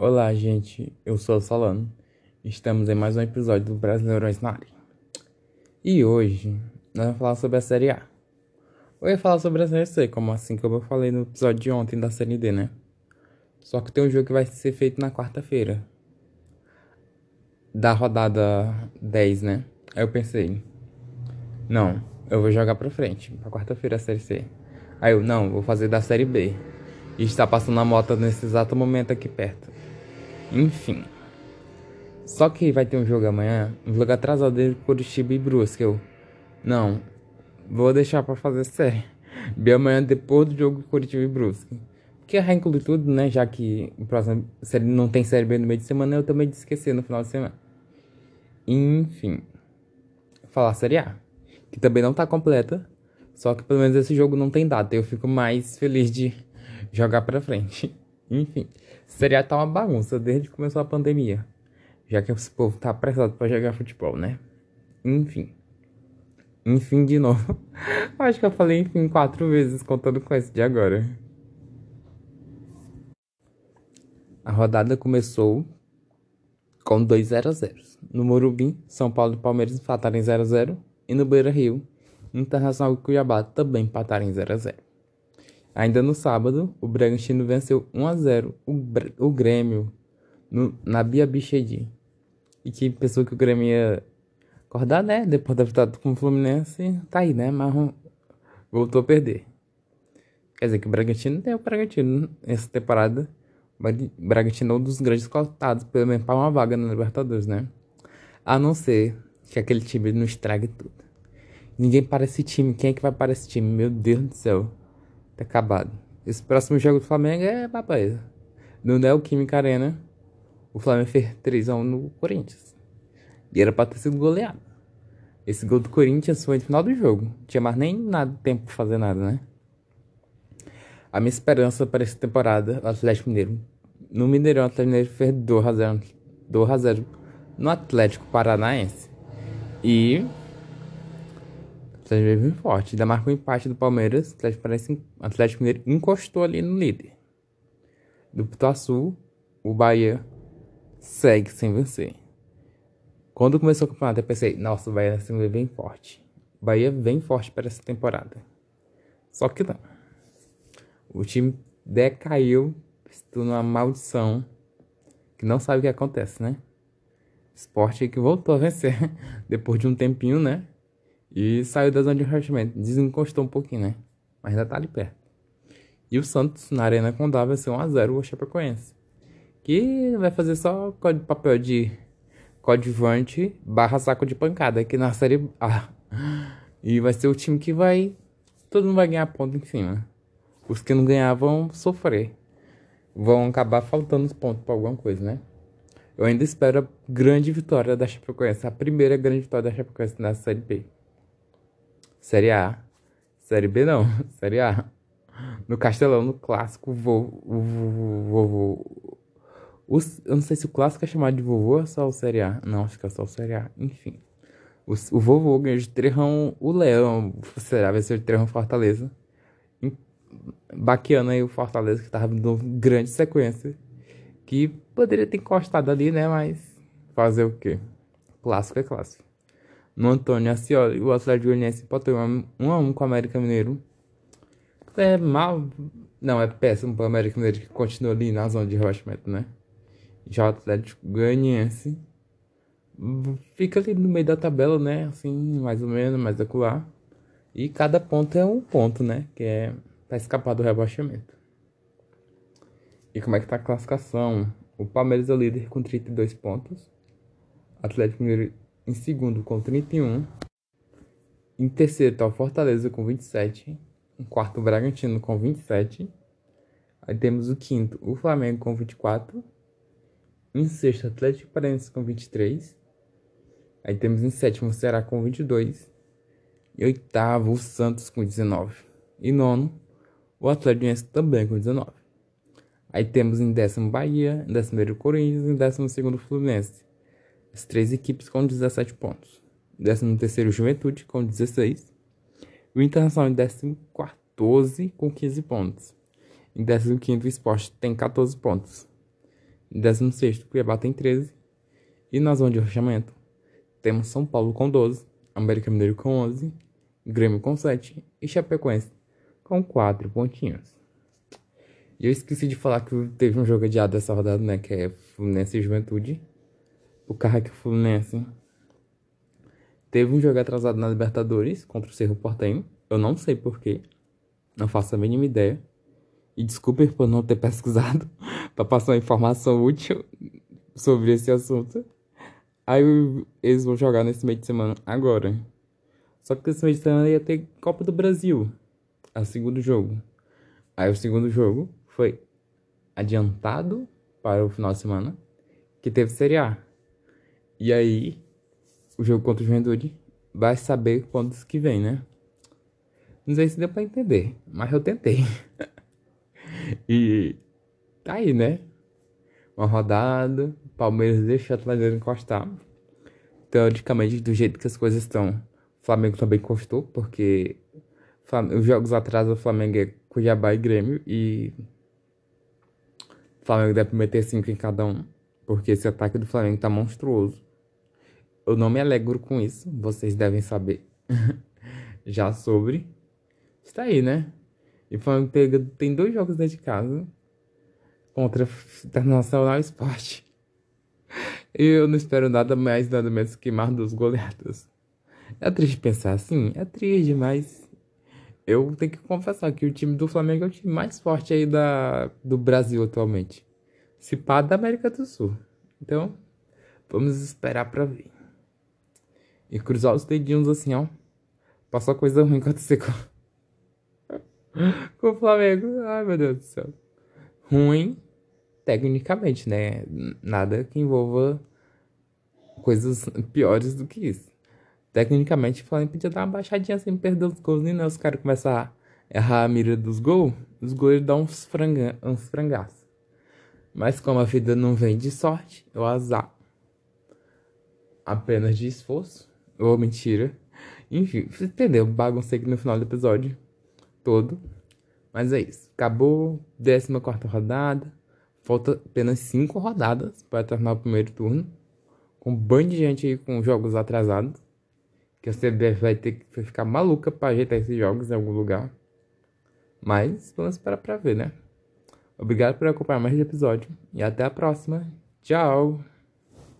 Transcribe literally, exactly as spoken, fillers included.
Olá, gente. Eu sou o Solano. Estamos em mais um episódio do Brasileirão na área. E hoje nós vamos falar sobre a Série A. Eu ia falar sobre a Série C, como assim que eu falei no episódio de ontem da Série D, né? Só que tem um jogo que vai ser feito na quarta-feira, da rodada dez, né? Aí eu pensei, não, eu vou jogar pra frente, pra quarta-feira a Série C. Aí eu, não, vou fazer da Série B. E está passando a moto nesse exato momento aqui perto. Enfim. Só que vai ter um jogo amanhã, um jogo atrasado dele, Curitiba e Brusque. Eu, não, vou deixar pra fazer série B amanhã depois do jogo Curitiba e Brusque. Porque já inclui tudo, né? Já que o próximo série não tem série B no meio de semana, eu também de esquecer no final de semana. Enfim. Falar série A, que também não tá completa. Só que pelo menos esse jogo não tem data. Eu fico mais feliz de jogar pra frente. Enfim. Série A tá uma bagunça desde que começou a pandemia. Já que esse povo tá apressado pra jogar futebol, né? Enfim. Enfim de novo. Acho que eu falei enfim quatro vezes, contando com esse de agora. A rodada começou com dois zero a zero. No Morumbi, São Paulo e Palmeiras empataram em zero a zero. E no Beira-Rio, Internacional e Cuiabá também empataram em zero a zero. Ainda no sábado, o Bragantino venceu um a zero o, Br- o Grêmio no, na Bia Bichedi. E que pensou que o Grêmio ia acordar, né? Depois da vitória com o Fluminense, tá aí, né? Mas voltou a perder. Quer dizer que o Bragantino tem o Bragantino nessa temporada. O Bragantino é um dos grandes cotados, pelo menos para uma vaga na Libertadores, né? A não ser que aquele time não estrague tudo. Ninguém para esse time. Quem é que vai para esse time? Meu Deus do céu. Tá acabado. Esse próximo jogo do Flamengo é papai. No Neoquímica Arena, o Flamengo fez três a um no Corinthians. E era pra ter sido goleado. Esse gol do Corinthians foi no final do jogo. Não tinha mais nem nada tempo pra fazer nada, né? A minha esperança para essa temporada, o Atlético Mineiro. No Mineirão, o Atlético Mineiro fez dois a zero no Atlético Paranaense. E Atlético Mineiro forte, ainda marca um empate do Palmeiras. Atlético, parece, Atlético Mineiro encostou ali no líder. Do Pituaçu, o Bahia segue sem vencer. Quando começou o campeonato, eu pensei, nossa, o Bahia vem forte. O Bahia vem forte para essa temporada. Só que não. O time decaiu, se tornou uma maldição, que não sabe o que acontece, né? Sport aí que voltou a vencer depois de um tempinho, né? E saiu da zona de rebaixamento. Desencostou um pouquinho, né? Mas ainda tá ali perto. E o Santos, na Arena Condá, vai ser um a zero o Chapecoense. Que vai fazer só papel de coadjuvante barra saco de pancada aqui na Série A. E vai ser o time que vai... todo mundo vai ganhar ponto em cima. Os que não ganhar vão sofrer. Vão acabar faltando os pontos pra alguma coisa, né? Eu ainda espero a grande vitória da Chapecoense. A primeira grande vitória da Chapecoense na Série B. Série A. Série B não. Série A. No Castelão, no clássico, vovô... vovô. Eu não sei se o clássico é chamado de vovô ou só o Série A. Não, acho que é só o Série A. Enfim. O, o vovô ganhou de Terrão o Leão. Será? Vai ser o Terrão Fortaleza. Baqueando aí o Fortaleza, que tava dando uma grande sequência. Que poderia ter encostado ali, né? Mas fazer o quê? Clássico é clássico. No Antônio, assim, ó, o Atlético Goianiense empatou um a um com o América Mineiro. É mal... Não, é péssimo para o América Mineiro, que continua ali na zona de rebaixamento, né? Já o Atlético Goianiense fica ali no meio da tabela, né? Assim, mais ou menos, mais acolá. E cada ponto é um ponto, né? Que é pra escapar do rebaixamento. E como é que tá a classificação? O Palmeiras é o líder com trinta e dois pontos. Atlético Mineiro em segundo com trinta e um. Em terceiro tá o Fortaleza com vinte e sete. Em quarto o Bragantino com vinte e sete. Aí temos o quinto, o Flamengo com vinte e quatro. Em sexto, o Atlético Paranaense com vinte e três. Aí temos em sétimo o Ceará com vinte e dois. E oitavo o Santos com dezenove. E nono o Atlético também com dezenove. Aí temos em décimo Bahia, em décimo primeiro Corinthians e em décimo segundo Fluminense. As três equipes com dezessete pontos. Décimo terceiro Juventude com dezesseis. O Internacional em décimo quatorze com quinze pontos. Em décimo quinto o Sport tem quatorze pontos. décimo sexto, Cuiabá tem treze. E na zona de rebaixamento, temos São Paulo com doze, América Mineiro com onze, Grêmio com sete e Chapecoense com quatro pontinhos. E eu esqueci de falar que teve um jogo adiado essa rodada, né? Que é Fluminense e Juventude. O carro que o Fluminense teve um jogo atrasado na Libertadores contra o Cerro Porteño. Eu não sei porquê, não faço a mínima ideia. E desculpem por não ter pesquisado para passar uma informação útil sobre esse assunto. Aí eles vão jogar nesse meio de semana agora. Só que nesse meio de semana ia ter Copa do Brasil, é o segundo jogo. Aí o segundo jogo foi adiantado para o final de semana, que teve Série A. E aí, o jogo contra o Juventude vai saber quando que vem, né? Não sei se deu pra entender, mas eu tentei. E tá aí, né? Uma rodada, o Palmeiras deixa o Atlético encostar. Teoricamente, do jeito que as coisas estão, o Flamengo também encostou, porque os jogos atrás do Flamengo é Cuiabá e Grêmio, e o Flamengo deve meter cinco em cada um, porque esse ataque do Flamengo tá monstruoso. Eu não me alegro com isso, vocês devem saber já sobre. Está aí, né? E o Flamengo tem dois jogos dentro de casa contra o Internacional Esporte. E eu não espero nada mais, nada menos que mais dos goleados. É triste pensar assim, é triste, mas eu tenho que confessar que o time do Flamengo é o time mais forte aí da, do Brasil atualmente. Se pá, da América do Sul. Então, vamos esperar pra ver. E cruzar os dedinhos assim, ó. Passou coisa ruim acontecer com, com o Flamengo. Ai, meu Deus do céu. Ruim, tecnicamente, né? Nada que envolva coisas piores do que isso. Tecnicamente, o Flamengo podia dar uma baixadinha sem perder os gols, nem né? Os caras começam a errar a mira dos gols, os goleiros dão uns, franga, uns frangaços. Mas como a vida não vem de sorte, é o azar. Apenas de esforço, ou mentira. Enfim, você entendeu? Baguncei aqui no final do episódio todo. Mas é isso. Acabou décima quarta rodada. Falta apenas cinco rodadas para terminar o primeiro turno. Com um bando de gente aí com jogos atrasados. Que a C B F vai ter que ficar maluca pra ajeitar esses jogos em algum lugar. Mas vamos esperar pra ver, né? Obrigado por acompanhar mais esse episódio. E até a próxima. Tchau!